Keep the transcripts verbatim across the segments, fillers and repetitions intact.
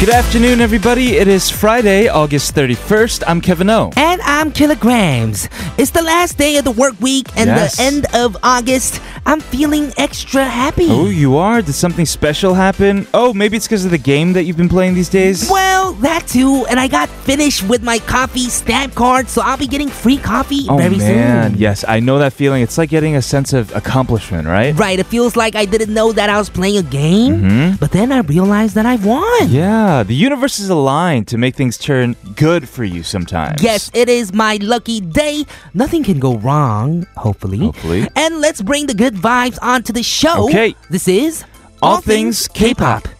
Good afternoon, everybody. It is Friday, August thirty-first. I'm Kevin O. And I'm Kilograms. It's the last day of the work week and yes. the end of August. I'm feeling extra happy. Oh, you are? Did something special happen? Oh, maybe it's because of the game that you've been playing these days? Well, that too. And I got finished with my coffee stamp card, so I'll be getting free coffee oh, very man. soon. Oh, man. Yes, I know that feeling. It's like getting a sense of accomplishment, right? Right. It feels like I didn't know that I was playing a game, mm-hmm. but then I realized that I won. Yeah. The universe is aligned to make things turn good for you sometimes. Yes, it is my lucky day. Nothing can go wrong, hopefully. Hopefully. And let's bring the good vibes onto the show. Okay. This is All, All Things, Things K-Pop. K-Pop.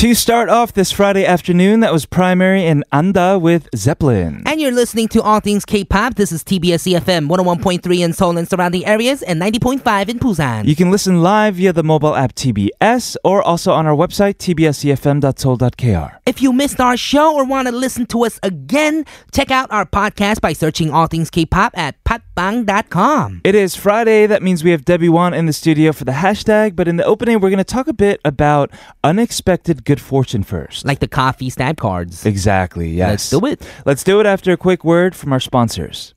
To start off this Friday afternoon, that was Primary and Anda with Zeppelin. And you're listening to All Things K-Pop. This is T B S eFM one oh one point three in Seoul and surrounding areas and ninety point five in Busan. You can listen live via the mobile app T B S or also on our website t b s e f m dot seoul dot k r. If you missed our show or want to listen to us again, check out our podcast by searching All Things K-Pop at 팟빵 dot com. It is Friday. That means we have Debbie Won in the studio for the hashtag. But in the opening, we're going to talk a bit about unexpected good fortune first. Like the coffee stamp cards. Exactly, yes. Let's do it. Let's do it after a quick word from our sponsors.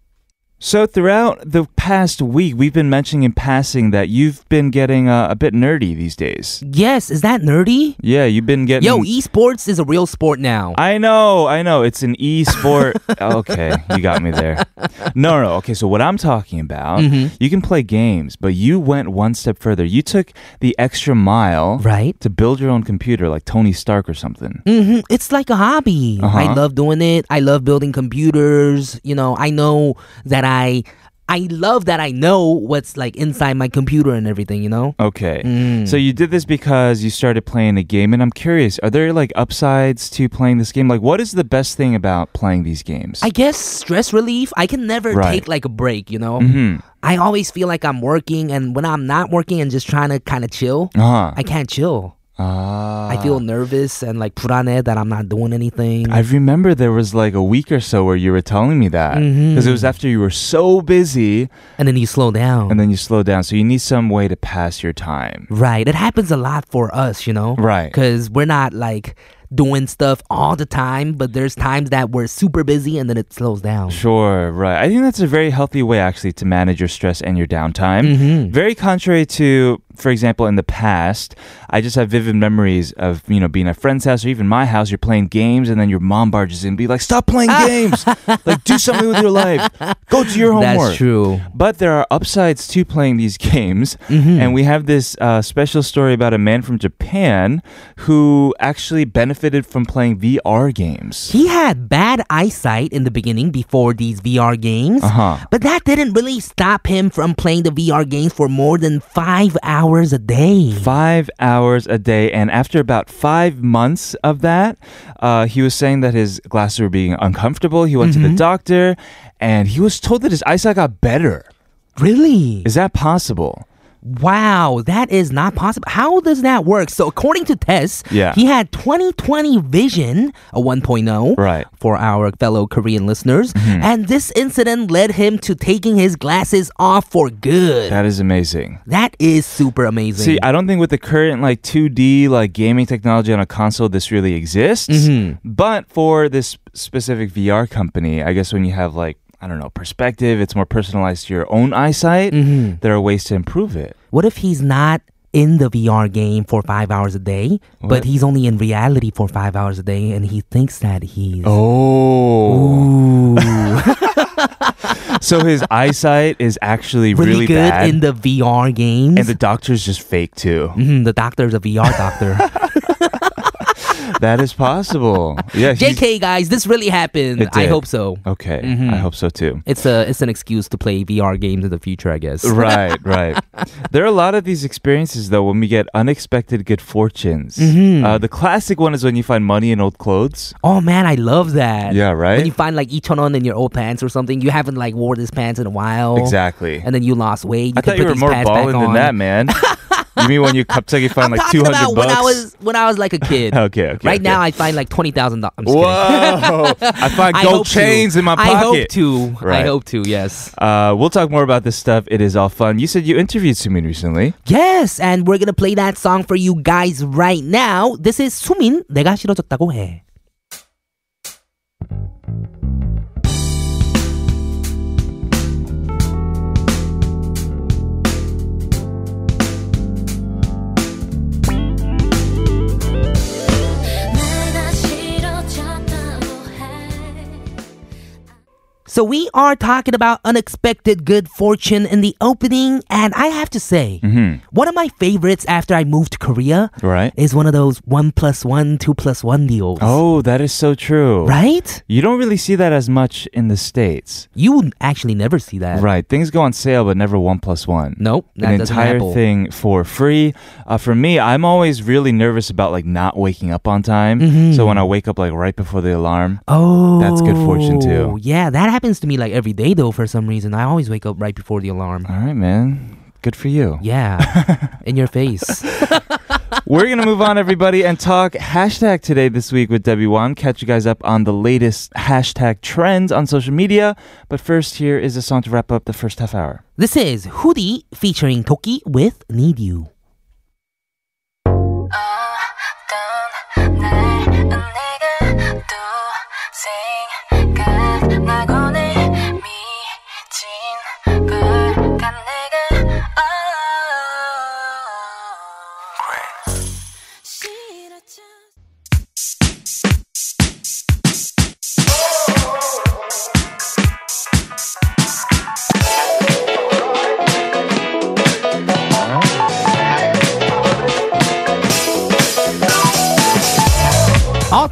So throughout the past week, we've been mentioning in passing that you've been getting uh, a bit nerdy these days. Yes, is that nerdy? Yeah, you've been getting... Yo, esports is a real sport now. I know, I know. It's an e-sport. Okay, you got me there. No, no, okay, so what I'm talking about, mm-hmm. you can play games, but you went one step further. You took the extra mile right? to build your own computer, like Tony Stark or something. Mm-hmm. It's like a hobby. Uh-huh. I love doing it. I love building computers. You know, I know that I... I I love that I know what's like inside my computer and everything, you know? Okay. Mm. So you did this because you started playing a game, and I'm curious, are there like upsides to playing this game? Like what is the best thing about playing these games? I guess stress relief. I can never right. take like a break, you know? Mm-hmm. I always feel like I'm working, and when I'm not working and just trying to kind of chill, uh-huh. I can't chill. Ah. I feel nervous and like 불안해 that I'm not doing anything. I remember there was like a week or so where you were telling me that because mm-hmm. it was after you were so busy and then you slow down and then you slow down so you need some way to pass your time. Right. It happens a lot for us, you know? Right. Because we're not like doing stuff all the time, but there's times that we're super busy and then it slows down. Sure, right. I think that's a very healthy way actually to manage your stress and your downtime. Mm-hmm. Very contrary to, for example, in the past, I just have vivid memories of, you know, being at a friend's house or even my house, you're playing games and then your mom barges in and be like, stop playing games! Like, do something with your life. Go do your homework. That's true. But there are upsides to playing these games. Mm-hmm. And we have this uh, special story about a man from Japan who actually benefited from playing V R games. He had bad eyesight in the beginning before these V R games, uh-huh. but that didn't really stop him from playing the V R games for more than five hours a day. Five hours a day, and after about five months of that, uh, he was saying that his glasses were being uncomfortable. He went mm-hmm. to the doctor, and he was told that his eyesight got better. Really? Is that possible? Wow, that is not possible. How does that work? So according to tests, yeah. he had twenty twenty vision, a one point oh, right. for our fellow Korean listeners. Mm-hmm. And this incident led him to taking his glasses off for good. That is amazing. That is super amazing. See, I don't think with the current like two D like gaming technology on a console, this really exists. Mm-hmm. But for this specific V R company, I guess when you have like, I don't know, perspective, it's more personalized to your own eyesight. Mm-hmm. There are ways to improve it. What if he's not in the V R game for five hours a day, what? But he's only in reality for five hours a day, and he thinks that he's... Oh. So his eyesight is actually really, really good bad. In the V R games. And the doctor's just fake, too. Mm-hmm, the doctor's a V R doctor. That is possible. Yeah, J K guys, this really happened. I hope so. Okay, mm-hmm. I hope so too. It's a it's an excuse to play V R games in the future, I guess. Right, right. There are a lot of these experiences though when we get unexpected good fortunes. Mm-hmm. Uh, the classic one is when you find money in old clothes. Oh man, I love that. Yeah, right. When you find like ichon-on in your old pants or something, you haven't like wore this pants in a while. Exactly. And then you lost weight. You I thought you were more balling than that, man. You mean when you 갑자기 find like two hundred bucks? I'm talking about when I was when I was like a kid. okay, okay. Right okay. now I find like twenty thousand dollars. Whoa! I find gold I chains to. in my pocket. I hope to. Right. I hope to. Yes. Uh, we'll talk more about this stuff. It is all fun. You said you interviewed Sumin recently. Yes, and we're gonna play that song for you guys right now. This is Sumin. 내가 싫어졌다고 해. So we are talking about unexpected good fortune in the opening, and I have to say, mm-hmm. one of my favorites after I moved to Korea right. is one of those one plus one, two plus one deals. Oh, that is so true. Right? You don't really see that as much in the States. You actually never see that. Right. Things go on sale, but never one plus one. Nope. An entire happen. thing for free. Uh, for me, I'm always really nervous about like not waking up on time. Mm-hmm. So when I wake up like right before the alarm, oh, that's good fortune too. Yeah, that happens. Happens to me like every day though for some reason. I always wake up right before the alarm. All right, man. Good for you. Yeah. In your face. We're going to move on, everybody, and talk hashtag today this week with Debbie Won. Catch you guys up on the latest hashtag trends on social media. But first, here is a song to wrap up the first half hour. This is Hoodie featuring Toki with Need You. All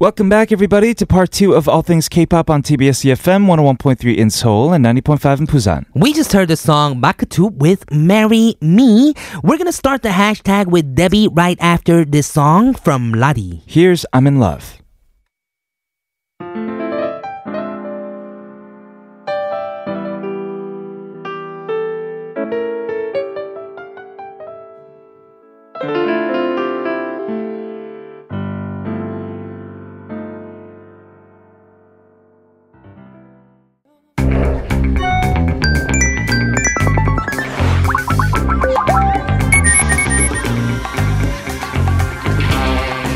Welcome back, everybody, to part two of All Things K-Pop on T B S eFM one oh one point three in Seoul and ninety point five in Busan. We just heard the song Makatu with Marry Me. We're going to start the hashtag with Debbie right after this song from Ladi. Here's I'm in Love.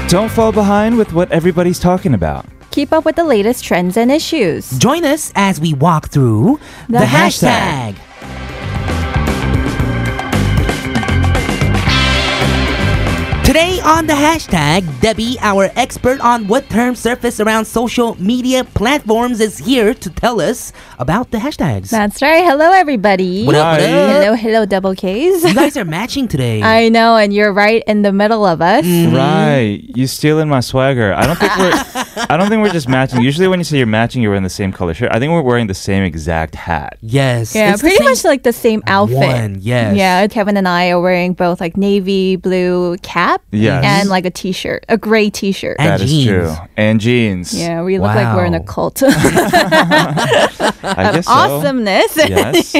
Don't fall behind with what everybody's talking about. Keep up with the latest trends and issues. Join us as we walk through the, the hashtag. hashtag. Today on the hashtag, Debbie, our expert on what terms surface around social media platforms, is here to tell us about the hashtags. That's right. Hello, everybody. What up? Hello, hello, double Ks. You guys are matching today. I know, and you're right in the middle of us. Mm-hmm. Right. You're stealing my swagger. I don't think we're. I don't think we're just matching. Usually, when you say you're matching, you're wearing the same color shirt. I think we're wearing the same exact hat. Yes. Yeah, it's pretty much like the same outfit. One. Yes. Yeah. Kevin and I are wearing both like navy blue cap. Yes. And like a t-shirt, a gray t-shirt. And that jeans. is true. And jeans. Yeah, we look wow. like we're in a cult. I guess so. Awesomeness. Yes.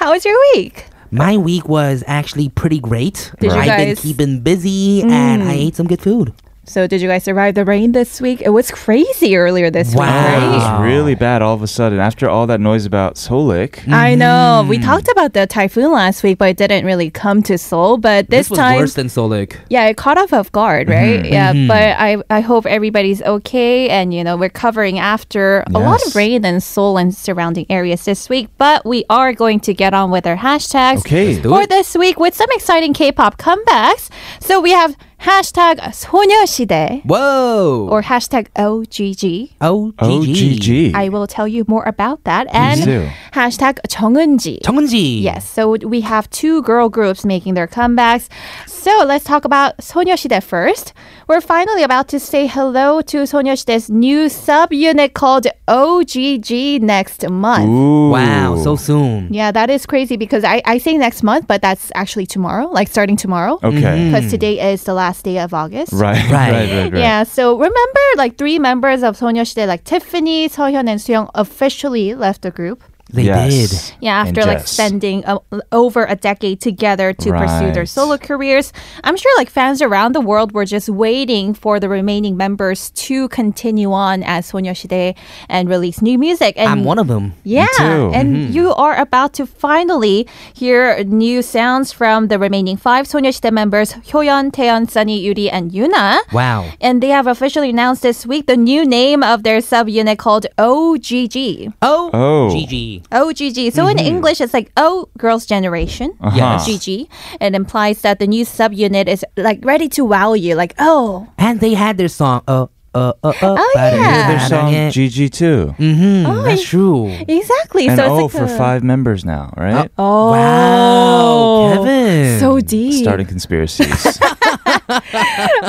How was your week? My week was actually pretty great. Did you guys? I've been keeping busy mm. and I ate some good food. So did you guys survive the rain this week? It was crazy earlier this wow. week, right? It was really bad all of a sudden after all that noise about Soulik. Mm. I know. We talked about the typhoon last week, but it didn't really come to Seoul. But this, this was time... worse than Soulik. Yeah, it caught off off guard, right? Mm-hmm. Yeah, mm-hmm. But I, I hope everybody's okay and, you know, we're recovering after yes. a lot of rain in Seoul and surrounding areas this week. But we are going to get on with our hashtags okay, for this week with some exciting K-pop comebacks. So we have... Hashtag 소녀시대. Whoa. Or hashtag oh gee gee. oh gee gee. I will tell you more about that. And hashtag 정은지. 정은지. Yes. So we have two girl groups making their comebacks. So let's talk about 소녀시대 first. We're finally about to say hello to 소녀시대's new subunit called oh gee gee next month. Ooh. Wow. So soon. Yeah, that is crazy because I, I say next month, but that's actually tomorrow, like starting tomorrow. Okay. Because mm. today is the last day of August. Right, right, right, right, right. Yeah, so remember like three members of 소녀시대 like Tiffany, Seohyun, and Sooyoung officially left the group. They yes. did. Yeah, after and like yes. spending a, over a decade together to right. pursue their solo careers. I'm sure like fans around the world were just waiting for the remaining members to continue on as 소녀시대 and release new music. And I'm one of them. Yeah. Me too. And mm-hmm. you are about to finally hear new sounds from the remaining five 소녀시대 members, Hyoyeon, Taeyeon, Sunny, Yuri, and Yuna. Wow. And they have officially announced this week the new name of their subunit called oh gee gee. Oh. oh gee gee. oh gee gee. So mm-hmm. in English, it's like Oh! Girls' Generation. Uh-huh. oh gee gee. It implies that the new subunit is like ready to wow you. Like, oh. And they had their song, Oh! Uh, uh, uh, oh, yeah. yeah. Their song gee gee too. Mm-hmm. Oh, that's true. Exactly. And so oh, it's like a... for five members now, right? Oh. oh. Wow. Kevin. So deep. Starting conspiracies.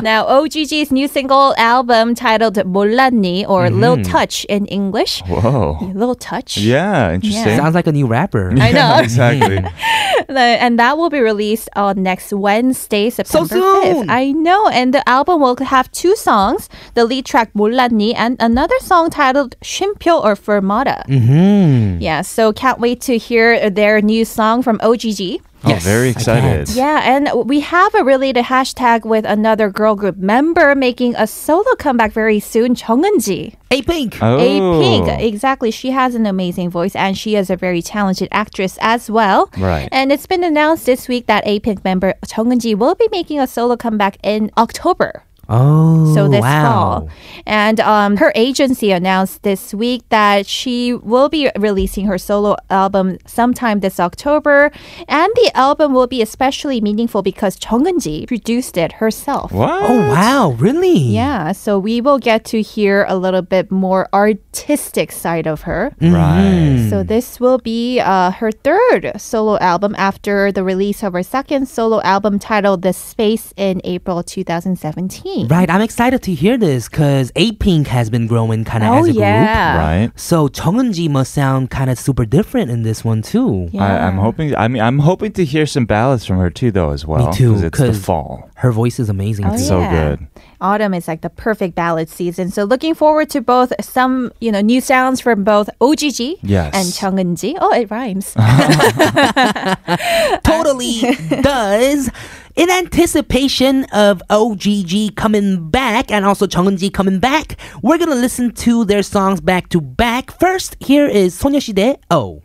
Now, oh gee gee's new single album titled Molani or mm-hmm. Little Touch in English. Whoa. Little Touch. Yeah, interesting. Yeah. Sounds like a new rapper. I know. Exactly. And that will be released on next Wednesday, September fifth. I know. And the album will have two songs, the lead track Molani and another song titled Shimpyo or Fermata. Mm-hmm. Yeah, so can't wait to hear their new song from oh gee gee. Yes, oh, very excited. Yeah, and we have a related hashtag with another girl group member making a solo comeback very soon, 정은지. Apink. Oh. Apink, exactly. She has an amazing voice and she is a very talented actress as well. Right. And it's been announced this week that Apink member 정은지 will be making a solo comeback in October. Oh, so this wow. fall. And um, her agency announced this week that she will be releasing her solo album sometime this October. And the album will be especially meaningful because 정은지 produced it herself. What? Oh, wow. Really? Yeah. So we will get to hear a little bit more artistic side of her. Right. So this will be uh, her third solo album after the release of her second solo album titled The Space in April twenty seventeen. Right, I'm excited to hear this because Apink has been growing kind of oh, as a yeah. group. Right. So 정은지 must sound kind of super different in this one too. Yeah. I, I'm hoping. I mean, I'm hoping to hear some ballads from her too, though, as well. Me too, because it's the fall. Her voice is amazing. Oh, it's yeah. so good. Autumn is like the perfect ballad season. So looking forward to both some you know new sounds from both oh gee gee yes. and 정은지. Oh, it rhymes. Totally does. In anticipation of oh gee gee coming back and also 정은지 coming back, we're going to listen to their songs back to back. First, here is 소녀시대 Oh.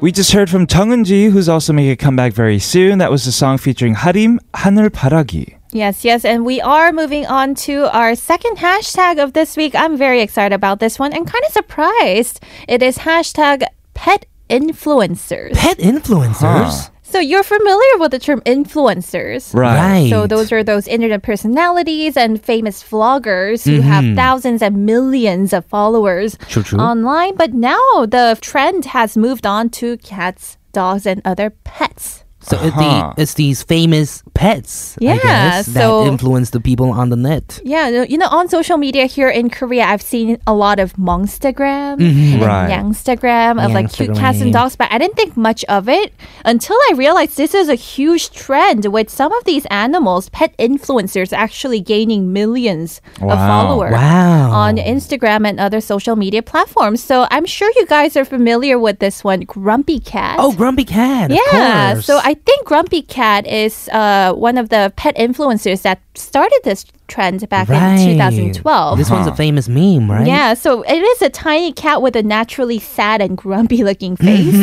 We just heard from 정은지, who's also making a comeback very soon. That was the song featuring Harim, 하늘바라기. Yes, yes, and we are moving on to our second hashtag of this week. I'm very excited about this one and kind of surprised. It is hashtag pet influencers. Pet influencers? Huh. So you're familiar with the term influencers. Right. So those are those internet personalities and famous vloggers who mm-hmm. have thousands and millions of followers true, true. online. But now the trend has moved on to cats, dogs, and other pets. So uh-huh. it's, the, it's these famous pets, yeah, I guess, that so, influence the people on the net. Yeah, you know, on social media here in Korea, I've seen a lot of Mongstagram mm-hmm. and right. Yangstagram of Yang like Instagram. Cute cats and dogs, but I didn't think much of it until I realized this is a huge trend with some of these animals, pet influencers actually gaining millions wow. of followers wow. on Instagram and other social media platforms. So I'm sure you guys are familiar with this one, Grumpy Cat. Oh, Grumpy Cat, of yeah, course. So I I think Grumpy Cat is uh, one of the pet influencers that started this trend back right. in twenty twelve. This huh. one's a famous meme, right? Yeah, so it is a tiny cat with a naturally sad and grumpy looking face.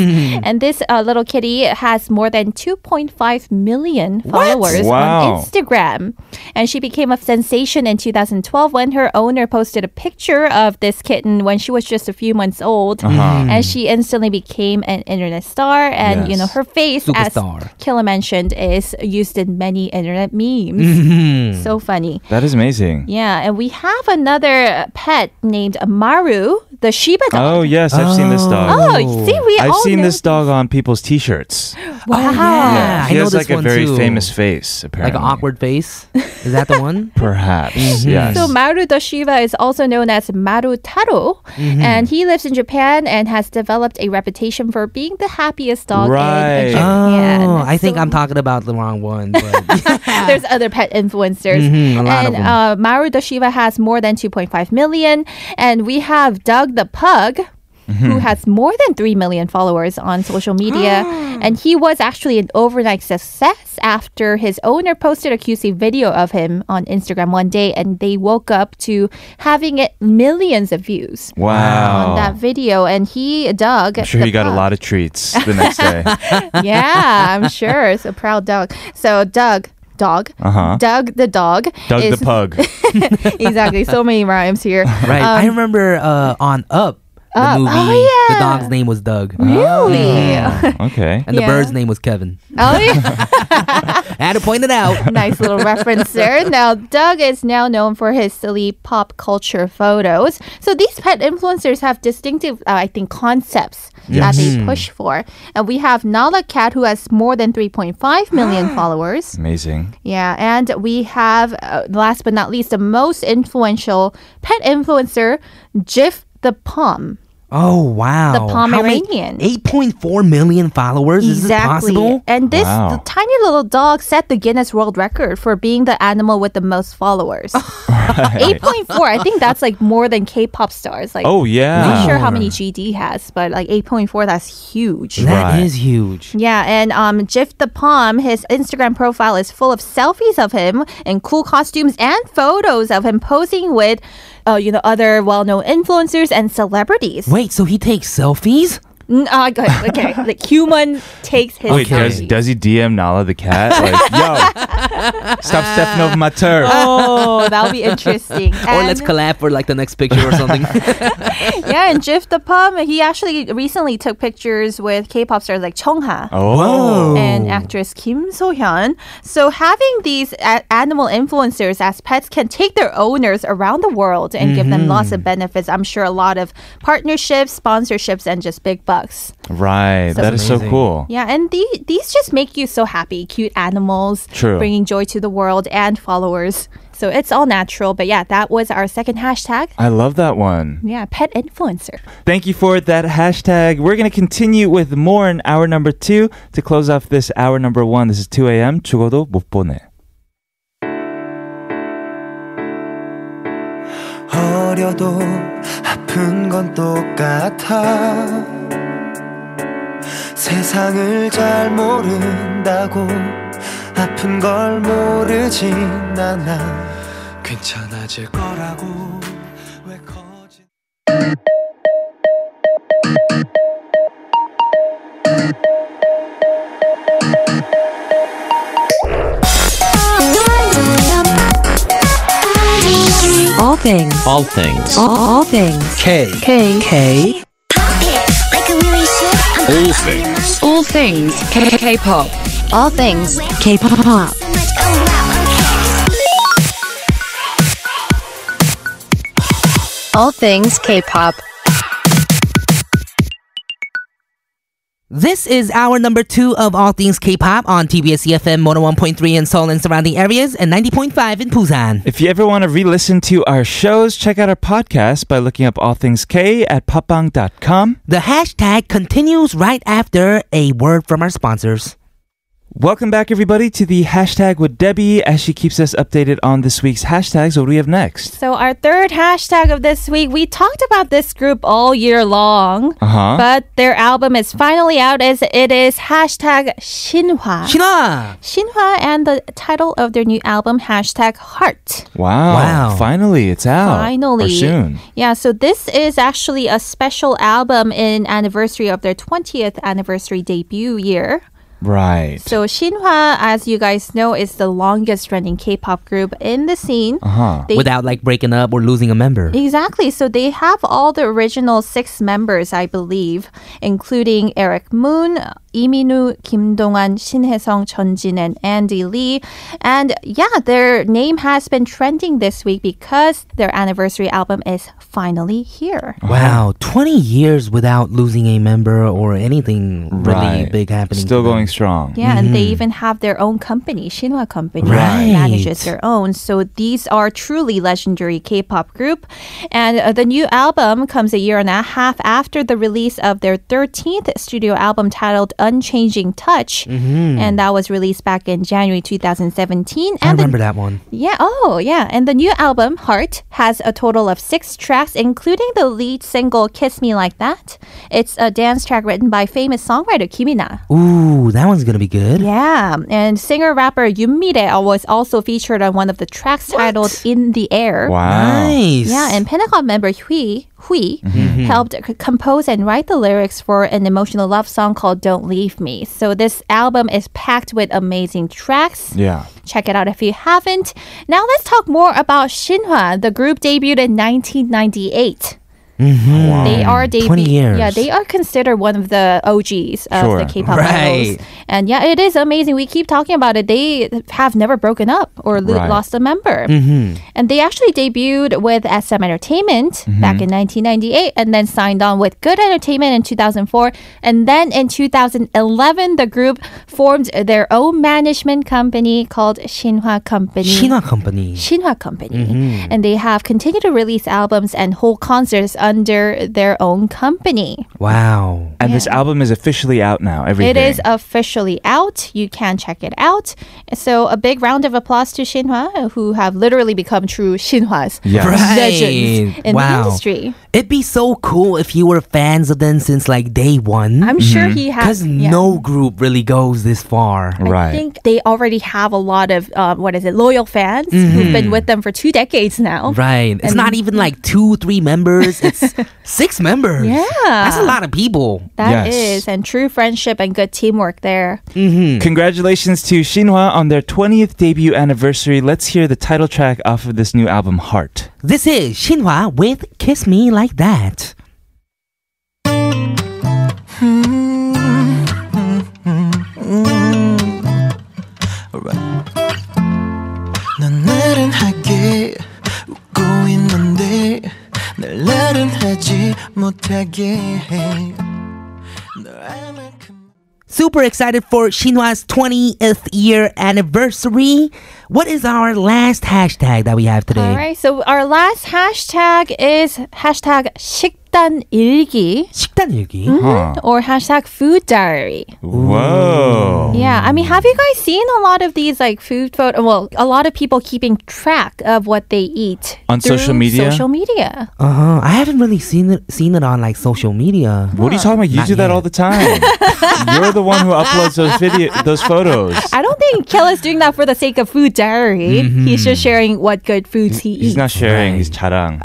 And this uh, little kitty has more than two point five million followers wow. on Instagram. And she became a sensation in two thousand twelve when her owner posted a picture of this kitten when she was just a few months old. Uh-huh. And she instantly became an internet star. And, yes. you know, her face, Superstar. as Killa mentioned, is used in many internet memes. So funny. That is amazing. Yeah, and we have another pet named Maru, the Shiba dog. Oh, yes, I've oh. seen this dog. Oh, see, we I've all seen this dog on people's T-shirts. Wow. Oh, yeah. yeah. He I has know like a very too. famous face, apparently. Like an awkward face? Is that the one? Perhaps, mm-hmm. yes. So Maru the Shiba is also known as Maru Taro, mm-hmm. and he lives in Japan and has developed a reputation for being the happiest dog right. in Japan. Oh, I so, think I'm talking about the wrong one. But. There's other pet influencers. Mm-hmm, a lot and, of them. Uh, Maru the Shiba has more than two point five million. And we have Doug the Pug, mm-hmm. who has more than three million followers on social media. And he was actually an overnight success after his owner posted a cutesy video of him on Instagram one day. And they woke up to having it millions of views wow. on that video. And he, Doug... I'm sure he got pug. a lot of treats the next day. Yeah, I'm sure. It's a proud dog. So, Doug... Dog, uh-huh. Doug the dog, Doug is, the pug. Exactly, so many rhymes here. Right, um, I remember uh, on Up, the Up. movie, oh, yeah. the dog's name was Doug. Really? Oh. Okay. And yeah. the bird's name was Kevin. Oh yeah. I had to point it out. Nice little reference there. Now, Doug is now known for his silly pop culture photos. So these pet influencers have distinctive, uh, I think, concepts. Yes. that they push for. And we have Nala Cat, who has more than three point five million followers. Amazing. Yeah, and we have, uh, last but not least, the most influential pet influencer, Jif the Pom. Oh, wow. The Pomeranian. eight point four million followers? Exactly. Is this possible? And this wow. the tiny little dog set the Guinness World Record for being the animal with the most followers. Right. eight point four. I think that's like more than K-pop stars. Like, oh, yeah. I'm not sure how many G D has, but like eight point four, that's huge. That right. is huge. Yeah, and um, Jif the Pom, his Instagram profile is full of selfies of him in cool costumes and photos of him posing with Uh, you know, other well-known influencers and celebrities. Wait, so he takes selfies? Mm, uh, okay, like human takes his Wait, selfie. Does, does he D M Nala the cat? Like, yo, stop stepping over my turf. Oh, that'll be interesting. Or and, let's collab for like the next picture or something. Yeah, and Jif the Pom, he actually recently took pictures with K-pop stars like Cheongha oh. and actress Kim Soohyun. So having these a- animal influencers as pets can take their owners around the world and mm-hmm. give them lots of benefits. I'm sure a lot of partnerships, sponsorships, and just big bucks. Right. So that amazing. Is so cool. Yeah, and the- these just make you so happy. Cute animals, True. bringing joy to the world and followers. So it's all natural. But yeah, that was our second hashtag. I love that one. Yeah, pet influencer. Thank you for that hashtag. We're going to continue with more in hour number two to close off this hour number one. This is two a.m. 죽어도 못 보내. 어려도 아픈 건 똑같아 세상을 잘 모른다고 아픈 걸 모르진 않아 괜찮아질 거라고 왜 거짓 All things All things All, all things K K K All Things All Things K-Pop All Things K-Pop All Things K-Pop This is hour number two of All Things K-Pop on T B S eFM one oh one point three in Seoul and surrounding areas and ninety point five in Busan. If you ever want to re-listen to our shows, check out our podcast by looking up All Things K at popbang dot com. The hashtag continues right after a word from our sponsors. Welcome back, everybody, to the hashtag with Debbie as she keeps us updated on this week's hashtags. What do we have next? So our third hashtag of this week, we talked about this group all year long, uh-huh. but their album is finally out as it is hashtag Shinhwa. Shinhwa! Shinhwa and the title of their new album, hashtag HEART. Wow. wow. Finally, it's out. Finally. Or soon. Yeah, so this is actually a special album in anniversary of their twentieth anniversary debut year. Right. So Shinhwa, as you guys know, is the longest running K-pop group in the scene. Uh-huh. They, Without like breaking up or losing a member. Exactly. So they have all the original six members, I believe, including Eric Moon, Iminu, Kim Dong-an, Shin Hye-sung, Chun Jin, and Andy Lee. And yeah, their name has been trending this week because their anniversary album is finally here. Wow, twenty years without losing a member or anything really right. big happening. Still going strong. Yeah, mm-hmm. and they even have their own company, Shinhwa Company, right. that manages their own. So these are truly legendary K-pop group. And uh, the new album comes a year and a half after the release of their thirteenth studio album titled Unchanging Touch, mm-hmm. and that was released back in January twenty seventeen. And I remember the, that one. Yeah, oh yeah. And the new album, Heart, has a total of six tracks, including the lead single, Kiss Me Like That. It's a dance track written by famous songwriter Kim Mina. Ooh, that one's gonna be good. Yeah, and singer-rapper Yoonmi-rae was also featured on one of the tracks titled what? In the Air. Wow. Nice. Yeah, and Pentagon member Hui, Hui mm-hmm. helped c- compose and write the lyrics for an emotional love song called Don't Leave Me. So this album is packed with amazing tracks. Yeah. Check it out if you haven't. Now let's talk more about Shinhwa. The group debuted in nineteen ninety-eight. Mm-hmm. Wow. They are debu- twenty years. Yeah, they are considered one of the O Gs of sure. the K-pop right. idols. And yeah, it is amazing. We keep talking about it. They have never broken up or lo- right. lost a member. Mm-hmm. And they actually debuted with S M Entertainment mm-hmm. back in nineteen ninety-eight and then signed on with Good Entertainment in two thousand four. And then in two thousand eleven, the group formed their own management company called Shinhwa Company. Shinhwa Company. Shinhwa Company. Mm-hmm. And they have continued to release albums and hold concerts under their own company. Wow. And yeah. this album is officially out now. Everything. It is officially out. You can check it out. So a big round of applause to Shinhwa, who have literally become true Shinhwas. Yes. Right. Legends in wow. the industry. It'd be so cool if you were fans of them since like day one. I'm mm-hmm. sure he has. Because yeah. no group really goes this far. I right. think they already have a lot of, uh, what is it, loyal fans mm-hmm. who've been with them for two decades now. Right. And it's not even like two, three members. It's six members. Yeah. That's a lot of people. That yes. is. And true friendship and good teamwork there. Mm-hmm. Congratulations to Shinhwa on their twentieth debut anniversary. Let's hear the title track off of this new album, Heart. This is Shinhwa with Kiss Me Like That. Mm-hmm. Mm-hmm. All right. 웃고 있는데 날 나른하지 못하게 해 Super excited for Shinhwa's twentieth year anniversary. What is our last hashtag that we have today? All right, so our last hashtag is hashtag 식단 일기. 식단 일기? Mm-hmm. Huh. Or hashtag food diary. Whoa. Yeah, I mean, have you guys seen a lot of these like food photos? Well, a lot of people keeping track of what they eat. On social media? Social media. Uh-huh. I haven't really seen it, seen it on like social media. What huh. are you talking about? You Not do that yet. All the time. You're the one who uploads those video, those photos. I don't think Killa's doing that for the sake of food diary. Mm-hmm. He's just sharing what good foods he he's eats. He's not sharing. Right. He's charang.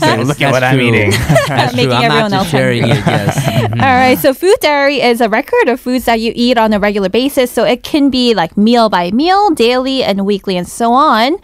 So look at what true. I'm eating. That's true. Making I'm everyone not just else sharing hungry. It, yes. All right, so food diary is a record of foods that you eat on a regular basis. So it can be like meal by meal, daily and weekly and so on.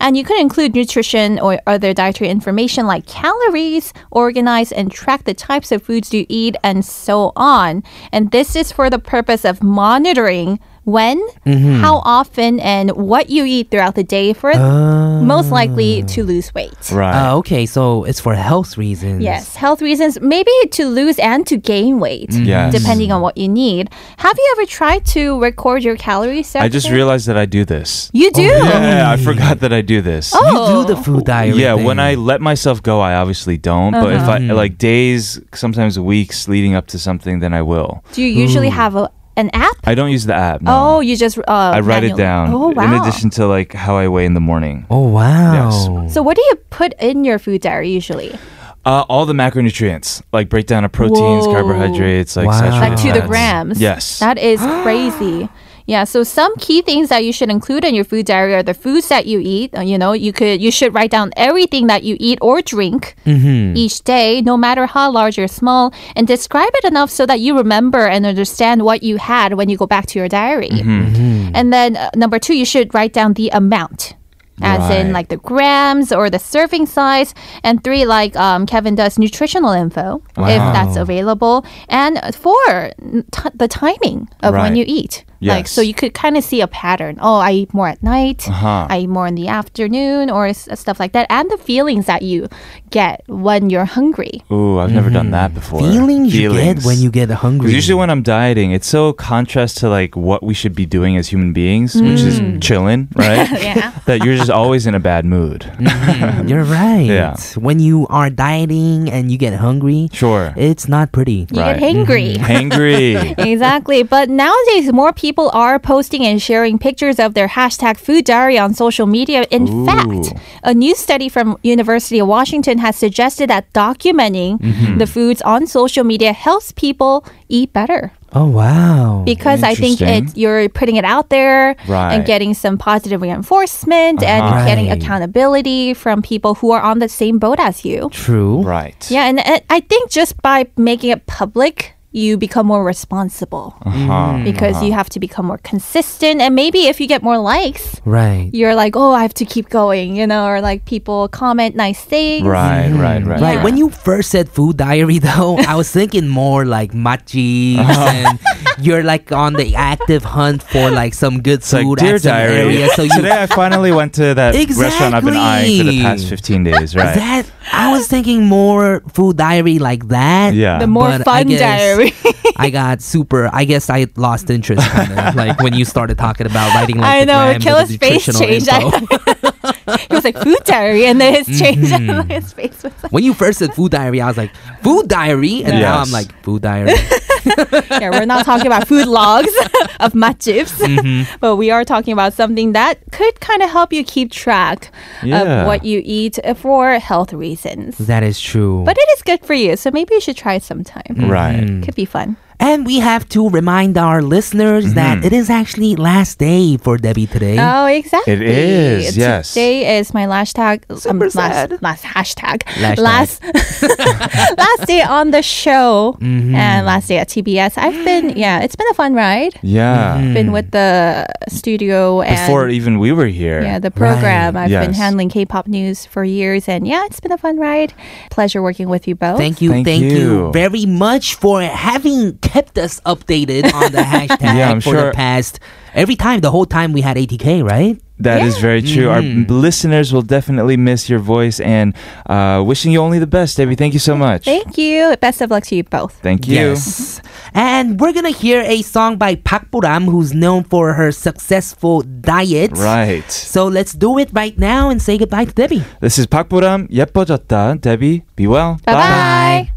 And you could include nutrition or other dietary information like calories, organize and track the types of foods you eat and so on. And this is for the purpose of monitoring when, mm-hmm. how often, and what you eat throughout the day for uh, most likely to lose weight. Right. Uh, okay, so it's for health reasons. Yes, health reasons. Maybe to lose and to gain weight, yes. depending on what you need. Have you ever tried to record your calories section? I just realized that I do this. You do? Oh, yeah, I forgot that I do this. Oh. You do the food diary Yeah, thing. When I let myself go, I obviously don't. Uh-huh. But if I, like days, sometimes weeks leading up to something, then I will. Do you usually Ooh. have a... An app? I don't use the app. No. Oh, you just uh, I write manually. It down. Oh, wow. In addition to like how I weigh in the morning. Oh, wow. Yes. So what do you put in your food diary usually? Uh, all the macronutrients, like breakdown of proteins, Whoa. carbohydrates, like wow. saturated fats. Like to the grams. Yes. That is crazy. Yeah, so some key things that you should include in your food diary are the foods that you eat. You know, you could you should write down everything that you eat or drink mm-hmm. each day, no matter how large or small, and describe it enough so that you remember and understand what you had when you go back to your diary. Mm-hmm. And then uh, number two, you should write down the amount. As right. in like the grams or the serving size. And three, like um, Kevin does, nutritional info, wow. if that's available. And four, t- the timing of right. when you eat. Yes. Like, so you could kind of see a pattern. Oh, I eat more at night. Uh-huh. I eat more in the afternoon or s- stuff like that. And the feelings that you get when you're hungry. Ooh, I've mm-hmm. never done that before. Feelings, feelings you get when you get hungry. Usually when I'm dieting, it's so contrast to like what we should be doing as human beings, mm. which is chilling, right? yeah. That you're just always in a bad mood. mm-hmm. You're right. Yeah. When you are dieting and you get hungry, sure, it's not pretty. You right. get hangry. Hangry. Exactly. But nowadays, more people People are posting and sharing pictures of their hashtag food diary on social media. In Ooh. fact, a new study from University of Washington has suggested that documenting mm-hmm. the foods on social media helps people eat better. Oh, wow. Because I think it, you're putting it out there right. and getting some positive reinforcement uh-huh. and getting right. accountability from people who are on the same boat as you. True. Right. Yeah, and, and I think just by making it public, you become more responsible uh-huh, because uh-huh. you have to become more consistent. And maybe if you get more likes, right. you're like, oh, I have to keep going, you know, or like people comment nice things. Right, mm-hmm. right, right. Right. Yeah. When you first said food diary, though, I was thinking more like matchis uh-huh. and you're like on the active hunt for like some good it's food. Like, Dear Diary. So you... Today I finally went to that exactly. restaurant I've been eyeing for the past fifteen days, right? That, I was thinking more food diary like that. Yeah. The more fun guess, diary. I got super. I guess I lost interest, kind of, like when you started talking about writing. Like, I know Killa's face changed. He was like food diary, and then his changed. Mm-hmm. His face was like. When you first said food diary, I was like food diary, and yes. now I'm like food diary. Yeah, we're not talking about food logs of matjips, mm-hmm. but we are talking about something that could kind of help you keep track yeah. of what you eat for health reasons. That is true. But it is good for you, so maybe you should try it sometime. Right. Mm-hmm. Could be fun. And we have to remind our listeners mm-hmm. that it is actually last day for Debbie today. Oh, exactly. It is, yes. Today is my last tag. Super um, sad. Last, last hashtag. Lash last last day on the show mm-hmm. and last day at T B S. I've been, yeah, it's been a fun ride. Yeah. Mm-hmm. Been with the studio. And before even we were here. Yeah, the program. Right. I've yes. been handling K-pop news for years. And yeah, it's been a fun ride. Pleasure working with you both. Thank you. Thank, thank you. you very much for having kept us updated on the hashtag yeah, for sure. the past. Every time, the whole time we had A T K, right? That yeah. is very true. Mm-hmm. Our listeners will definitely miss your voice and uh, wishing you only the best, Debbie. Thank you so much. Thank you. Best of luck to you both. Thank you. Yes. And we're going to hear a song by 박보람, who's known for her successful diet. Right. So let's do it right now and say goodbye to Debbie. This is 박보람, 예뻐졌다. Debbie, be well. Bye-bye. Bye.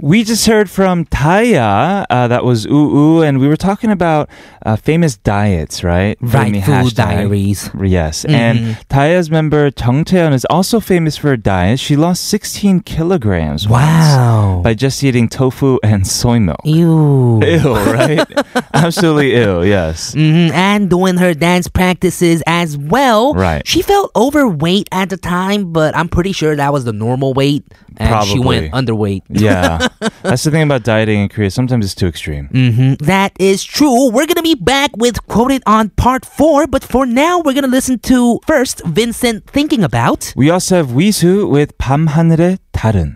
We just heard from Taya. Uh, that was ooh ooh, and we were talking about uh, famous diets, right? Right, food diaries. Yes, mm-hmm. and Taya's member Jung Taeyeon is also famous for her diet. She lost sixteen kilograms. Wow! Once by just eating tofu and soy milk. Ew. Ew, right? Absolutely ew. Yes. Mm-hmm. And doing her dance practices as well. Right. She felt overweight at the time, but I'm pretty sure that was the normal weight, and Probably. she went underweight. Yeah. That's the thing about dieting in Korea. Sometimes it's too extreme. Mm-hmm. That is true. We're going to be back with Quoted on Part four. But for now, we're going to listen to first Vincent Thinking About. We also have Wisu with 밤하늘의 달은.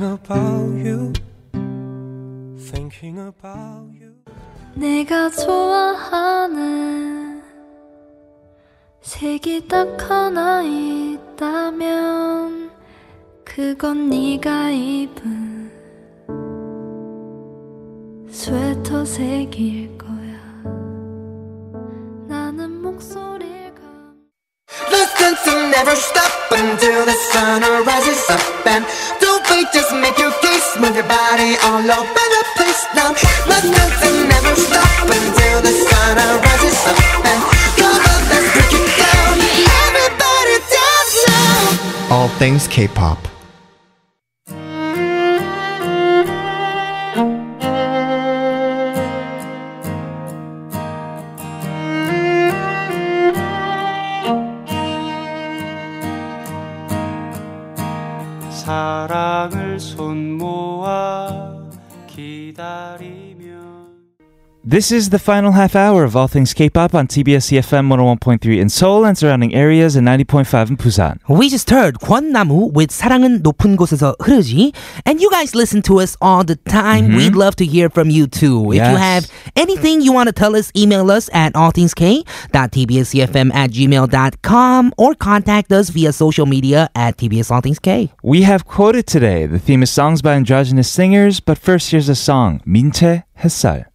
About you, thinking about you. 내가 좋아하는 색이 딱 하나 있다면 그건 네가 입은 스웨터 색일 거야. 나는 목소리가 Listen to never stop until the sun rises up and just make your kiss, move your body all over the place now. Let nothing never stop until the sun rises up. And come on, let's break it down. Everybody dance now. All Things K-Pop. This is the final half hour of All Things K-Pop on T B S eFM one oh one point three in Seoul and surrounding areas and ninety point five in Busan. We just heard 권나무 with 사랑은 높은 곳에서 흐르지. And you guys listen to us all the time. Mm-hmm. We'd love to hear from you too. Yes. If you have anything you want to tell us, email us at all things k dot t b s e f m at gmail dot com or contact us via social media at T B S All Things K. We have Quoted today. The theme is songs by androgynous singers. But first, here's a song, 민채 햇살.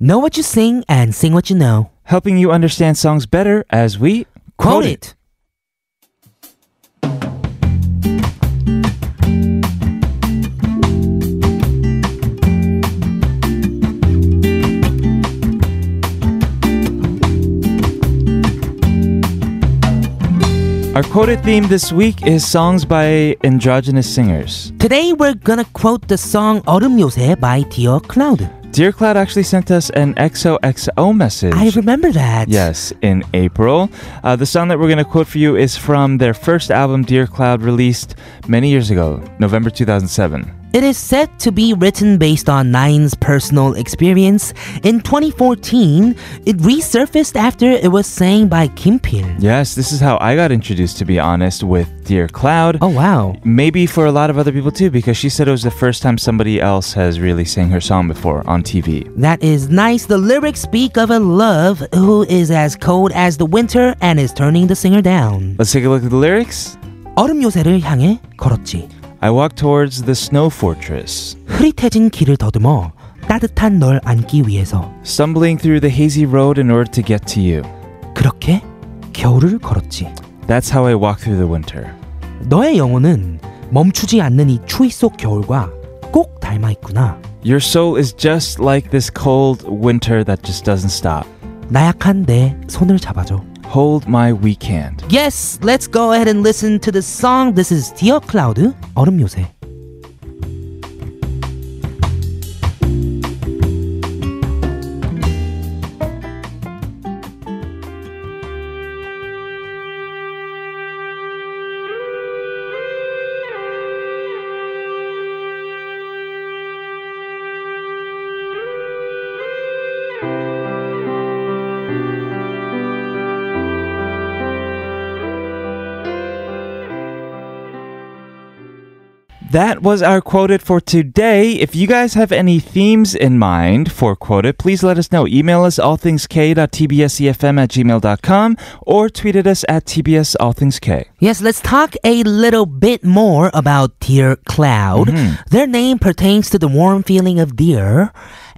Know what you sing and sing what you know. Helping you understand songs better as we Quote It. Our quoted theme this week is songs by androgynous singers. Today we're gonna quote the song 얼음 요새 by Dear Cloud. Dear Cloud actually sent us an X O X O message. I remember that. Yes, in April. Uh, the song that we're gonna quote for you is from their first album, Dear Cloud, released many years ago, November two thousand seven. It is said to be written based on Nine's personal experience. In twenty fourteen, it resurfaced after it was sang by Kim Pil. Yes, this is how I got introduced, to be honest, with Dear Cloud. Oh, wow. Maybe for a lot of other people, too, because she said it was the first time somebody else has really sang her song before on T V. That is nice. The lyrics speak of a love who is as cold as the winter and is turning the singer down. Let's take a look at the lyrics. 얼음 요새를 향해 걸었지. I walked towards the snow fortress. 흐릿해진 길을 더듬어 따뜻한 널 안기 위해서. Stumbling through the hazy road in order to get to you. 그렇게 겨울을 걸었지. That's how I walked through the winter. 너의 영혼은 멈추지 않는 이 추위 속 겨울과 꼭 닮아 있구나. Your soul is just like this cold winter that just doesn't stop. 나약한 내 손을 잡아줘. Hold my weak hand. Yes, let's go ahead and listen to the song. This is Dear Cloud, 얼음 요새. that was our quoted for today. If you guys have any themes in mind for quoted, please let us know. Email us all things k dot t b s e f m at gmail dot com or tweet at us at tbs allthingsk. Yes, let's talk a little bit more about Dear Cloud. Mm-hmm. Their name pertains to the warm feeling of deer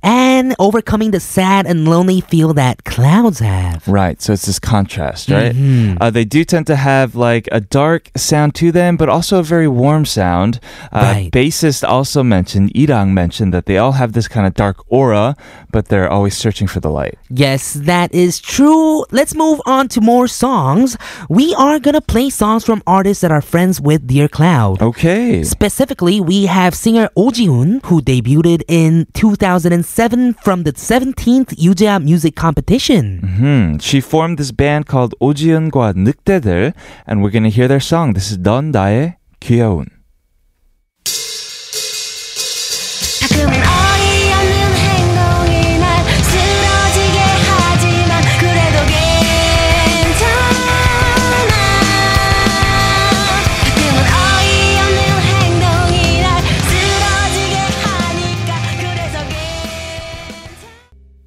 and overcoming the sad and lonely feel that clouds have. Right, so it's this contrast, right? Mm-hmm. Uh, they do tend to have like a dark sound to them, but also a very warm sound. Uh, right. Bassist also mentioned, Irang mentioned that they all have this kind of dark aura, but they're always searching for the light. Yes, that is true. Let's move on to more songs. We are going to play songs from artists that are friends with Dear Cloud. Okay. Specifically, we have singer Oh! Ji-hoon, who debuted in two thousand six from the seventeenth 유재하 Music Competition. Mm-hmm. She formed this band called 오지은과 늑대들, and we're going to hear their song. This is 넌 나의 귀여운.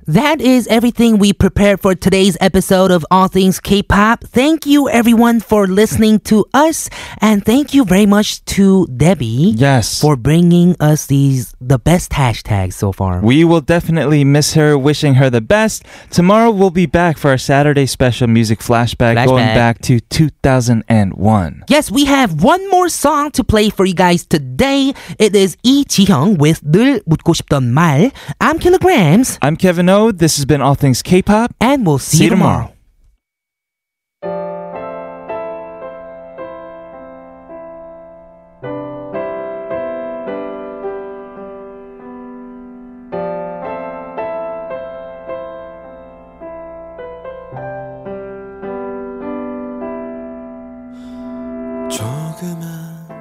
That is everything we prepared for today's episode of All Things K-Pop. Thank you, everyone, for listening to us. And thank you very much to Debbie. Yes. For bringing us these the best hashtags so far. We will definitely miss her, wishing her the best. Tomorrow, we'll be back for our Saturday special music flashback, flashback. going back to two thousand one. Yes, we have one more song to play for you guys today. It is Lee Ji-hyung with 늘 묻고 싶던 말. I'm Kilograms. I'm Kevin O. This has been All Things K-Pop, and we'll see, see you tomorrow. tomorrow. 조금만